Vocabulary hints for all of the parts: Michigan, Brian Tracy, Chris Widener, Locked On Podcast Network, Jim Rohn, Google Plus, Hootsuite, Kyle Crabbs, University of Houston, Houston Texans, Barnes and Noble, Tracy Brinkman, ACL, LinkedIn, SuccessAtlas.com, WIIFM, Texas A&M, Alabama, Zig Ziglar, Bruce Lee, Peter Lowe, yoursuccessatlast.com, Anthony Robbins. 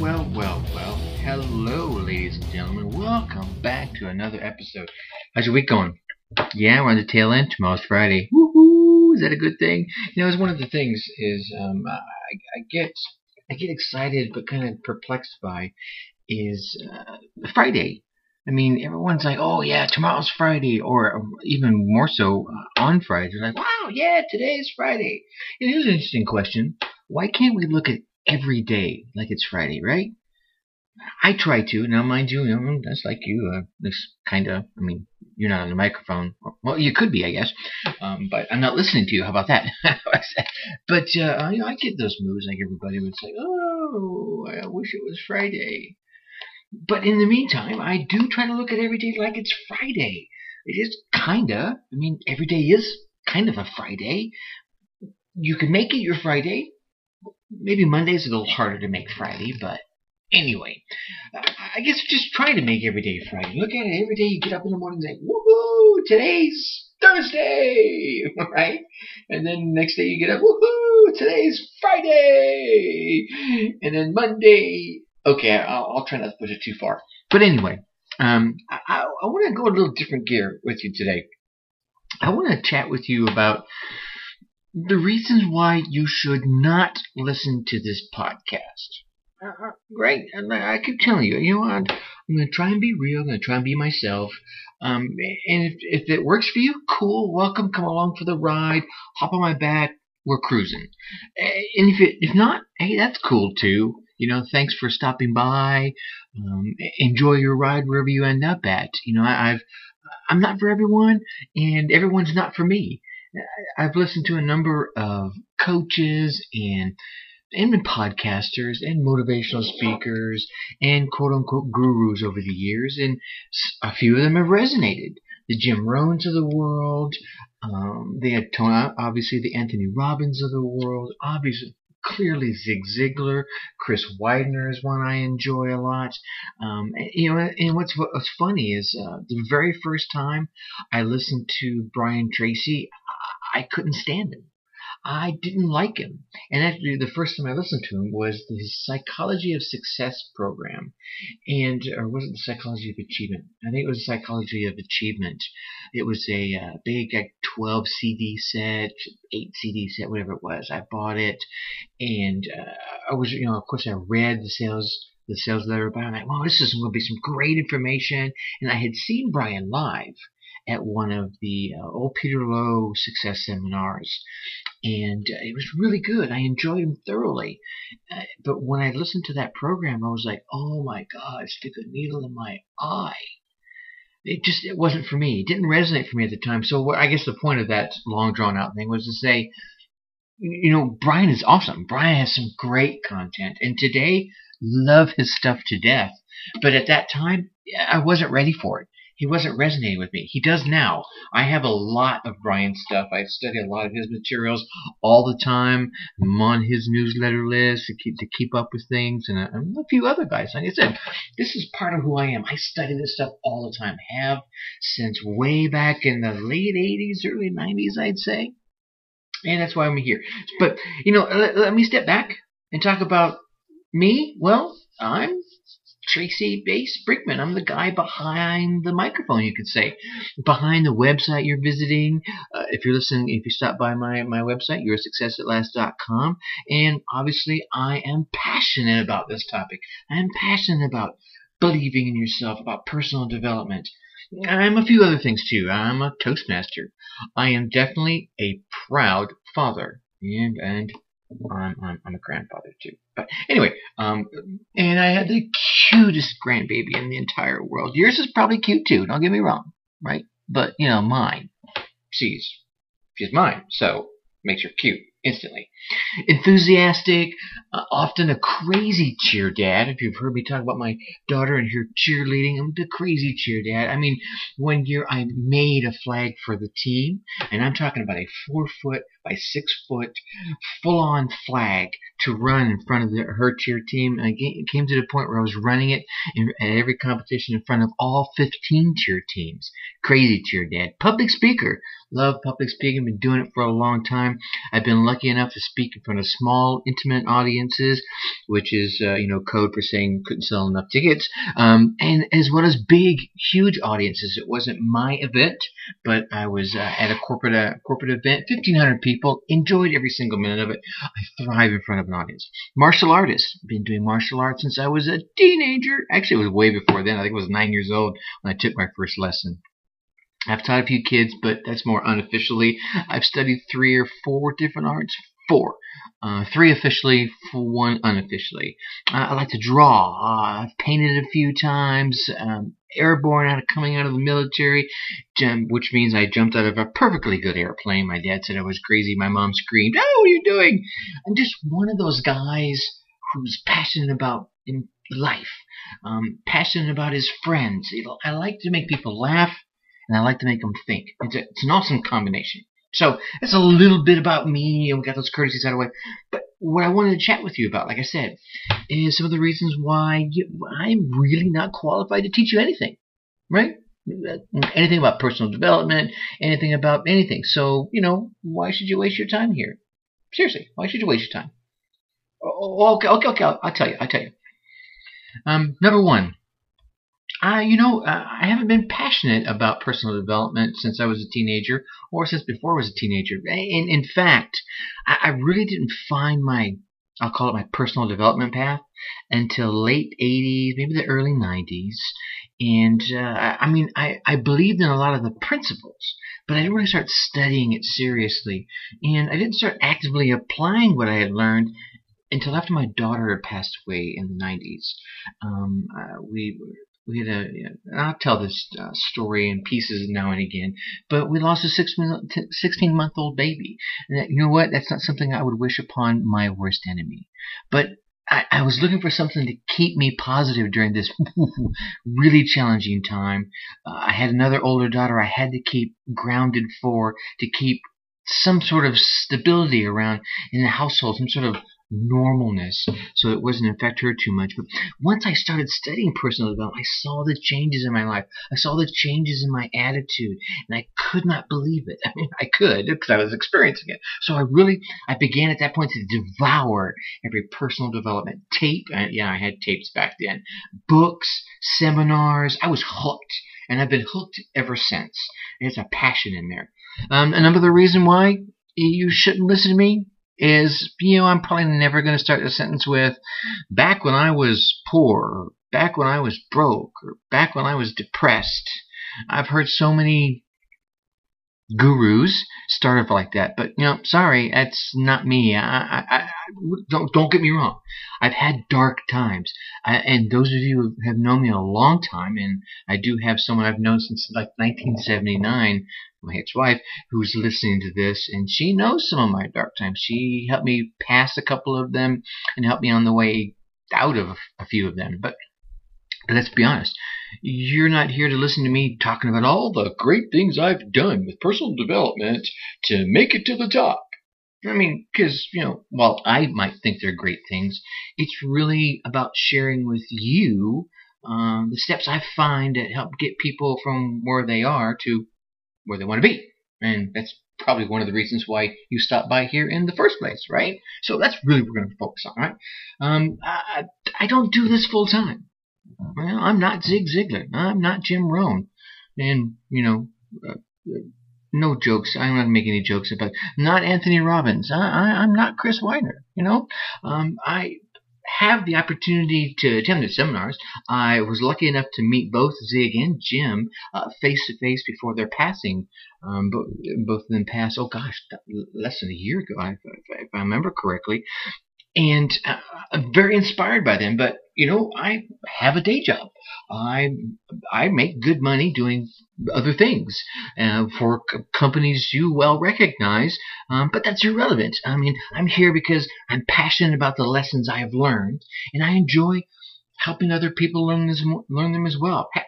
Well, hello, ladies and gentlemen. Welcome back to another episode. How's your week going? Yeah, we're on the tail end. Tomorrow's Friday. Woohoo! Is that a good thing? You know, it's one of the things is I get excited but kind of perplexed by is Friday. I mean, everyone's like, oh, yeah, tomorrow's Friday, or even more so on Friday. They're like, wow, yeah, today's Friday. And here's an interesting question. Why can't we look at every day like it's Friday, right? I try to. Now, mind you, that's like you. It's kind of, I mean, you're not on the microphone. Well, you could be, I guess, but I'm not listening to you. How about that? But, you know, I get those moods like everybody would say, oh, I wish it was Friday. But in the meantime, I do try to look at every day like it's Friday. It is kind of. I mean, every day is kind of a Friday. You can make it your Friday. Maybe Monday's a little harder to make Friday, but anyway. I guess just try to make every day Friday. Look at it every day. You get up in the morning and say, woohoo, today's Thursday, right? And then the next day you get up, woohoo, today's Friday. And then Monday. Okay, I'll try not to push it too far. But anyway, I want to go a little different gear with you today. I want to chat with you about the reasons why you should not listen to this podcast. Right? I keep telling you, you know what? I'm going to try and be real. I'm going to try and be myself. And if it works for you, cool. Welcome. Come along for the ride. Hop on my back. We're cruising. And if not, hey, that's cool too. You know, thanks for stopping by. Enjoy your ride wherever you end up at. You know, I'm not for everyone, and everyone's not for me. I've listened to a number of coaches and podcasters and motivational speakers and quote-unquote gurus over the years, and a few of them have resonated. The Jim Rohns of the world. They had, obviously, the Anthony Robbins of the world. Obviously. Clearly, Zig Ziglar, Chris Widener is one I enjoy a lot. You know, and what's funny is the very first time I listened to Brian Tracy, I couldn't stand him. I didn't like him. And actually, the first time I listened to him was his Psychology of Success program, or was it the Psychology of Achievement? I think it was the Psychology of Achievement. It was a big, like, 12 CD set, 8 CD set, whatever it was. I bought it, and I was, you know, of course, I read the sales letter about it. I'm like, wow, this is going to be some great information. And I had seen Brian live at one of the old Peter Lowe success seminars, and it was really good. I enjoyed him thoroughly. But when I listened to that program, I was like, oh my God, stick a needle in my eye. It wasn't for me. It didn't resonate for me at the time. So I guess the point of that long drawn out thing was to say, you know, Brian is awesome. Brian has some great content, and today, love his stuff to death. But at that time, I wasn't ready for it. He wasn't resonating with me. He does now. I have a lot of Brian's stuff. I study a lot of his materials all the time. I'm on his newsletter list to keep up with things, and a few other guys. Like I said, this is part of who I am. I study this stuff all the time. Have since way back in the late 80s, early 90s, I'd say. And that's why I'm here. But, you know, let me step back and talk about me. Well, I'm Tracy Brinkman. I'm the guy behind the microphone, you could say, behind the website you're visiting. If you're listening, if you stop by my website, yoursuccessatlast.com, and obviously I am passionate about this topic. I am passionate about believing in yourself, about personal development. I'm a few other things too. I'm a Toastmaster. I am definitely a proud father, and I'm a grandfather too. But anyway, and I had the cutest grandbaby in the entire world. Yours is probably cute too, don't get me wrong, right? But, you know, mine, she's mine, so makes her cute instantly. Enthusiastic, often a crazy cheer dad. If you've heard me talk about my daughter and her cheerleading, I'm the crazy cheer dad. I mean, one year I made a flag for the team, and I'm talking about a 4-foot by 6-foot full-on flag to run in front of her cheer team. And it came to the point where I was running it at every competition in front of all 15 cheer teams. Crazy cheer dad. Public speaker. Love public speaking. Been doing it for a long time. I've been lucky enough to speak in front of small, intimate audiences, which is, code for saying couldn't sell enough tickets, and as well as big, huge audiences. It wasn't my event, but I was at a corporate event, 1,500 people, enjoyed every single minute of it. I thrive in front of an audience. Martial artist. Been doing martial arts since I was a teenager. Actually, it was way before then. I think I was 9 years old when I took my first lesson. I've taught a few kids, but that's more unofficially. I've studied 3 or 4 different arts. 4. 3 officially, 1 unofficially. I like to draw. I've painted a few times. Airborne coming out of the military, which means I jumped out of a perfectly good airplane. My dad said I was crazy. My mom screamed, "Oh, what are you doing?" I'm just one of those guys who's passionate about life, passionate about his friends. I like to make people laugh, and I like to make them think. It's an awesome combination. So that's a little bit about me, and we got those courtesies out of the way. But what I wanted to chat with you about, like I said, is some of the reasons why I'm really not qualified to teach you anything, right? Anything about personal development, anything about anything. So, why should you waste your time here? Seriously, why should you waste your time? Okay, I'll tell you. Number one. I haven't been passionate about personal development since I was a teenager or since before I was a teenager. In fact, I really didn't find I'll call it my personal development path until late 80s, maybe the early 90s. And, I believed in a lot of the principles, but I didn't really start studying it seriously. And I didn't start actively applying what I had learned until after my daughter had passed away in the 90s. We had I'll tell this story in pieces now and again, but we lost a 16-month-old baby. And that, you know what? That's not something I would wish upon my worst enemy. But I was looking for something to keep me positive during this really challenging time. I had another older daughter I had to keep grounded to keep some sort of stability around in the household, some sort of normalness, so it wasn't affect her too much. But once I started studying personal development, I saw the changes in my life. I saw the changes in my attitude, and I could not believe it. I mean, I could because I was experiencing it. So I began at that point to devour every personal development tape. I had tapes back then. Books, seminars. I was hooked, and I've been hooked ever since. There's a passion in there. Another reason why you shouldn't listen to me is, I'm probably never going to start a sentence with, back when I was poor, or back when I was broke, or back when I was depressed. I've heard so many gurus start off like that, but, sorry, that's not me. I don't get me wrong. I've had dark times, and those of you who have known me a long time, and I do have someone I've known since, like, 1979, my ex-wife, who's listening to this, and she knows some of my dark times. She helped me pass a couple of them and helped me on the way out of a few of them. But let's be honest, you're not here to listen to me talking about all the great things I've done with personal development to make it to the top. I mean, because, while I might think they're great things, it's really about sharing with you the steps I find that help get people from where they are to where they want to be. And that's probably one of the reasons why you stopped by here in the first place, right? So that's really what we're going to focus on, right? I don't do this full time. Well, I'm not Zig Ziglar. I'm not Jim Rohn. And, no jokes. I'm not going to make any jokes about it. Not Anthony Robbins. I'm not Chris Widener, I have the opportunity to attend the seminars. I was lucky enough to meet both Zig and Jim face-to-face before their passing. Both of them passed, less than a year ago, if I remember correctly. And I'm very inspired by them. But, I have a day job. I make good money doing other things for companies you well recognize, but that's irrelevant. I mean, I'm here because I'm passionate about the lessons I have learned, and I enjoy helping other people learn them as well. Heck,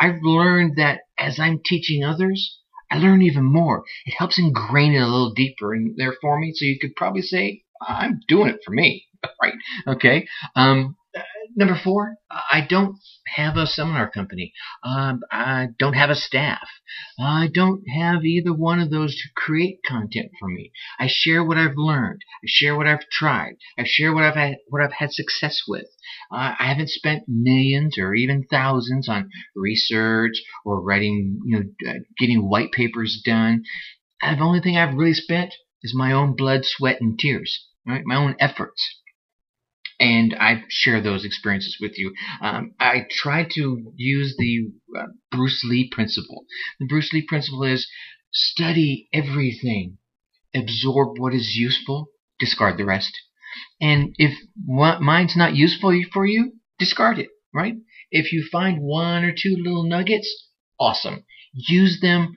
I've learned that as I'm teaching others, I learn even more. It helps ingrain it a little deeper in there for me, so you could probably say, I'm doing it for me. Right. Okay. Number four, I don't have a seminar company. I don't have a staff. I don't have either one of those to create content for me. I share what I've learned. I share what I've tried. I share what I've had success with. I haven't spent millions or even thousands on research or writing, getting white papers done. The only thing I've really spent is my own blood, sweat, and tears, right? My own efforts. And I share those experiences with you. I try to use the Bruce Lee principle. The Bruce Lee principle is study everything, absorb what is useful, discard the rest. And if mine's not useful for you, discard it, right? If you find one or two little nuggets, awesome. Use them,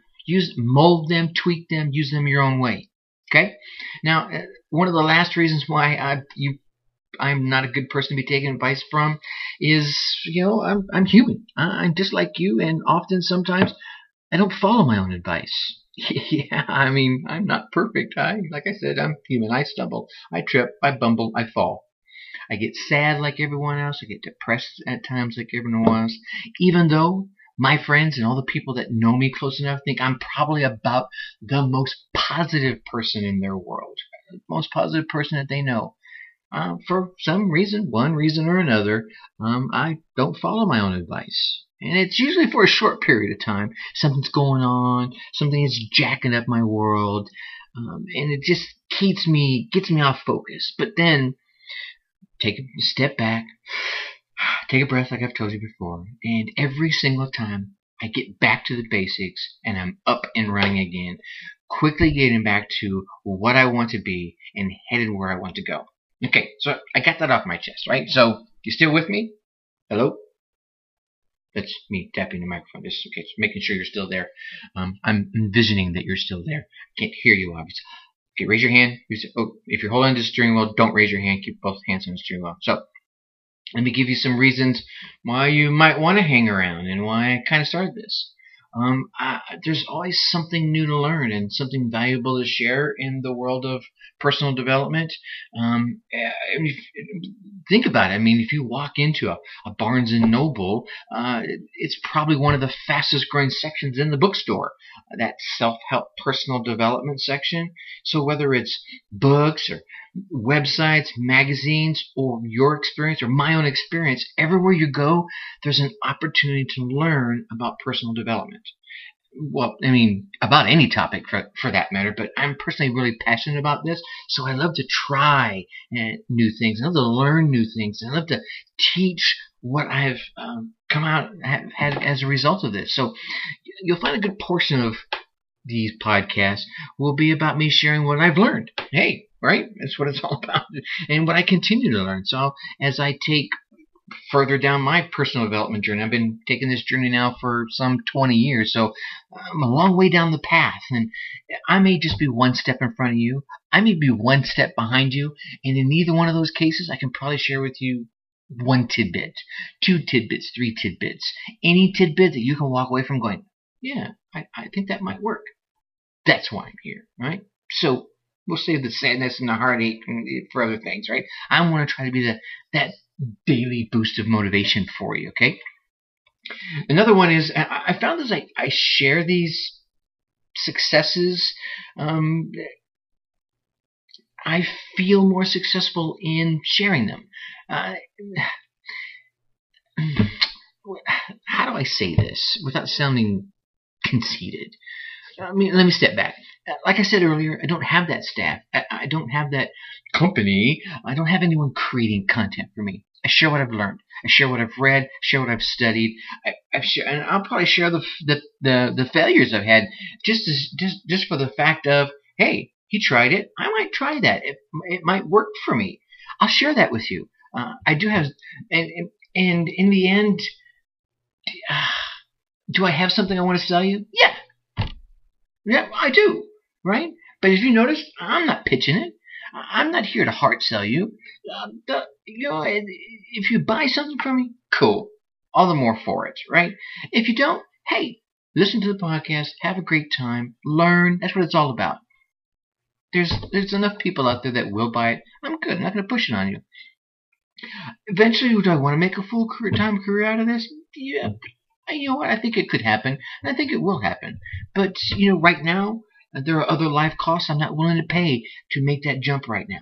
mold them, tweak them, use them your own way, okay? Now, one of the last reasons why I'm not a good person to be taking advice from is, I'm human. I'm just like you, and often, sometimes, I don't follow my own advice. Yeah, I mean, I'm not perfect. Like I said, I'm human. I stumble. I trip. I bumble. I fall. I get sad like everyone else. I get depressed at times like everyone else. Even though my friends and all the people that know me close enough think I'm probably about the most positive person in their world, the most positive person that they know. For some reason, one reason or another, I don't follow my own advice. And it's usually for a short period of time. Something's going on. Something is jacking up my world. And it just gets me off focus. But then, take a step back, take a breath like I've told you before. And every single time, I get back to the basics and I'm up and running again. Quickly getting back to what I want to be and headed where I want to go. Okay, so I got that off my chest, right? So, you still with me? Hello? That's me tapping the microphone, just making sure you're still there. I'm envisioning that you're still there. Can't hear you, obviously. Okay, raise your hand. If you're holding to the steering wheel, don't raise your hand. Keep both hands on the steering wheel. So, let me give you some reasons why you might want to hang around and why I kind of started this. There's always something new to learn and something valuable to share in the world of personal development. Think about it. I mean, if you walk into a Barnes and Noble, it's probably one of the fastest growing sections in the bookstore, that self-help personal development section. So whether it's books or websites, magazines, or your experience or my own experience, everywhere you go, there's an opportunity to learn about personal development. Well, I mean, about any topic for that matter, but I'm personally really passionate about this, so I love to try new things. I love to learn new things. I love to teach what I've had as a result of this. So you'll find a good portion of these podcasts will be about me sharing what I've learned. Hey, right? That's what it's all about, and what I continue to learn. So as I take further down my personal development journey. I've been taking this journey now for some 20 years, so I'm a long way down the path, and I may just be one step in front of you. I may be one step behind you, and in either one of those cases, I can probably share with you one tidbit, two tidbits, three tidbits, any tidbit that you can walk away from going, yeah, I think that might work. That's why I'm here, right? So we'll save the sadness and the heartache for other things, right? I want to try to be that daily boost of motivation for you, okay? Another one is, I found as I share these successes, I feel more successful in sharing them. How do I say this without sounding conceited? I mean, let me step back. Like I said earlier, I don't have that staff. I don't have that company. I don't have anyone creating content for me. I share what I've learned. I share what I've read. I share what I've studied. And I'll probably share the failures I've had just for the fact of, hey, he tried it. I might try that. It might work for me. I'll share that with you. I do have, and in the end, do I have something I want to sell you? Yeah. Yeah, I do, right? But if you notice, I'm not pitching it. I'm not here to hard sell you. If you buy something from me, cool. All the more for it, right? If you don't, hey, listen to the podcast, have a great time, learn. That's what it's all about. There's enough people out there that will buy it. I'm good. I'm not going to push it on you. Eventually, do I want to make a full-time career out of this? Yeah. You know what? I think it could happen, and I think it will happen. But, you know, right now, there are other life costs I'm not willing to pay to make that jump right now.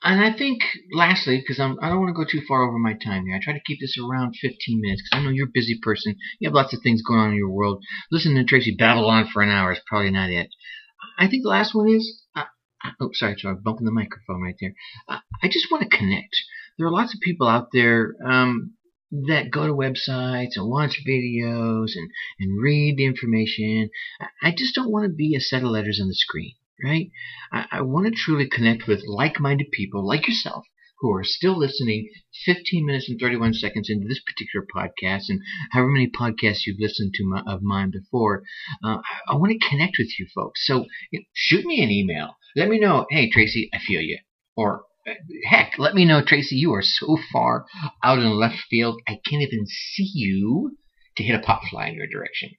And I think, lastly, because I don't want to go too far over my time here. I try to keep this around 15 minutes because I know you're a busy person. You have lots of things going on in your world. Listening to Tracy babble on for an hour is probably not it. I think the last one is, sorry, I'm bumping the microphone right there. I just want to connect. There are lots of people out there that go to websites and watch videos and read the information. I just don't want to be a set of letters on the screen. Right? I want to truly connect with like-minded people like yourself who are still listening 15 minutes and 31 seconds into this particular podcast and however many podcasts you've listened to of mine before. I want to connect with you folks. So shoot me an email. Let me know, hey, Tracy, I feel you. Or, heck, let me know, Tracy, you are so far out in left field, I can't even see you to hit a pop fly in your direction.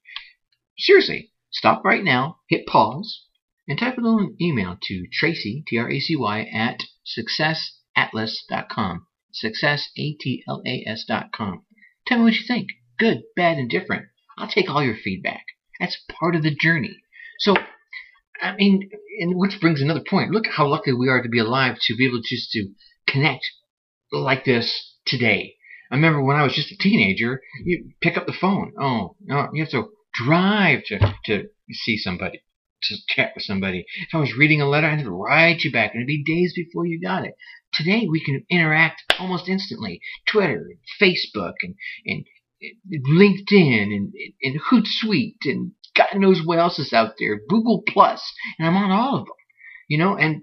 Seriously, stop right now, hit pause, and type a little email to Tracy, Tracy, at SuccessAtlas.com. SuccessAtlas.com. Tell me what you think. Good, bad, and different. I'll take all your feedback. That's part of the journey. So, I mean, and which brings another point. Look how lucky we are to be alive to be able just to connect like this today. I remember when I was just a teenager, you pick up the phone. Oh, no, you have to drive to see somebody. To chat with somebody. If I was reading a letter, I had to write you back, and it'd be days before you got it. Today, we can interact almost instantly. Twitter, and Facebook, and LinkedIn, and Hootsuite, and God knows what else is out there. Google Plus, and I'm on all of them. You know, and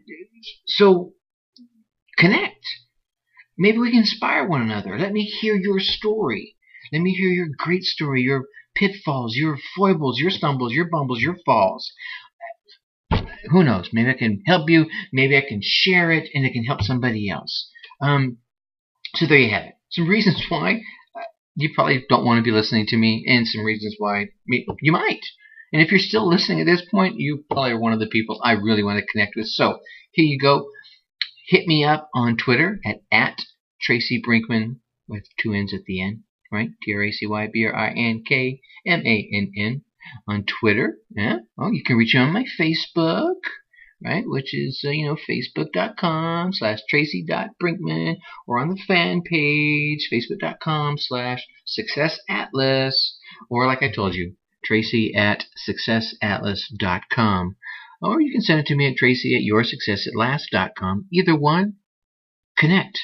so connect. Maybe we can inspire one another. Let me hear your story. Let me hear your great story. Your pitfalls, your foibles, your stumbles, your bumbles, your falls. Who knows? Maybe I can help you. Maybe I can share it, and it can help somebody else. So there you have it. Some reasons why you probably don't want to be listening to me, and some reasons why you might. And if you're still listening at this point, you probably are one of the people I really want to connect with. So here you go. Hit me up on Twitter at Tracy Brinkman with 2 N's at the end. Right? TracyBrinkman on Twitter. Yeah. Oh, you can reach me on my Facebook, right? Which is, facebook.com/Tracy.Brinkman, or on the fan page, facebook.com/SuccessAtlas, or like I told you, Tracy at SuccessAtlas.com. Or you can send it to me at Tracy at yoursuccessatlast.com. Either one, connect.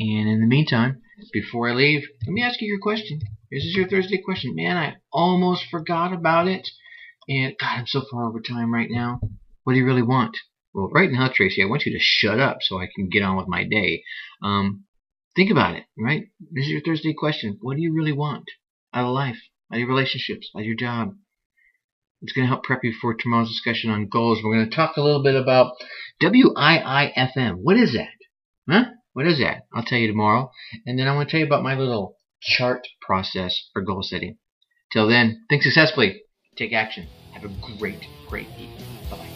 And in the meantime, before I leave, let me ask you your question. This is your Thursday question. Man, I almost forgot about it. And, God, I'm so far over time right now. What do you really want? Well, right now, Tracy, I want you to shut up so I can get on with my day. Think about it, right? This is your Thursday question. What do you really want out of life, out of your relationships, out of your job? It's going to help prep you for tomorrow's discussion on goals. We're going to talk a little bit about WIIFM. What is that? Huh? What is that? I'll tell you tomorrow. And then I want to tell you about my little chart process for goal setting. Till then, think successfully. Take action. Have a great evening. Bye-bye.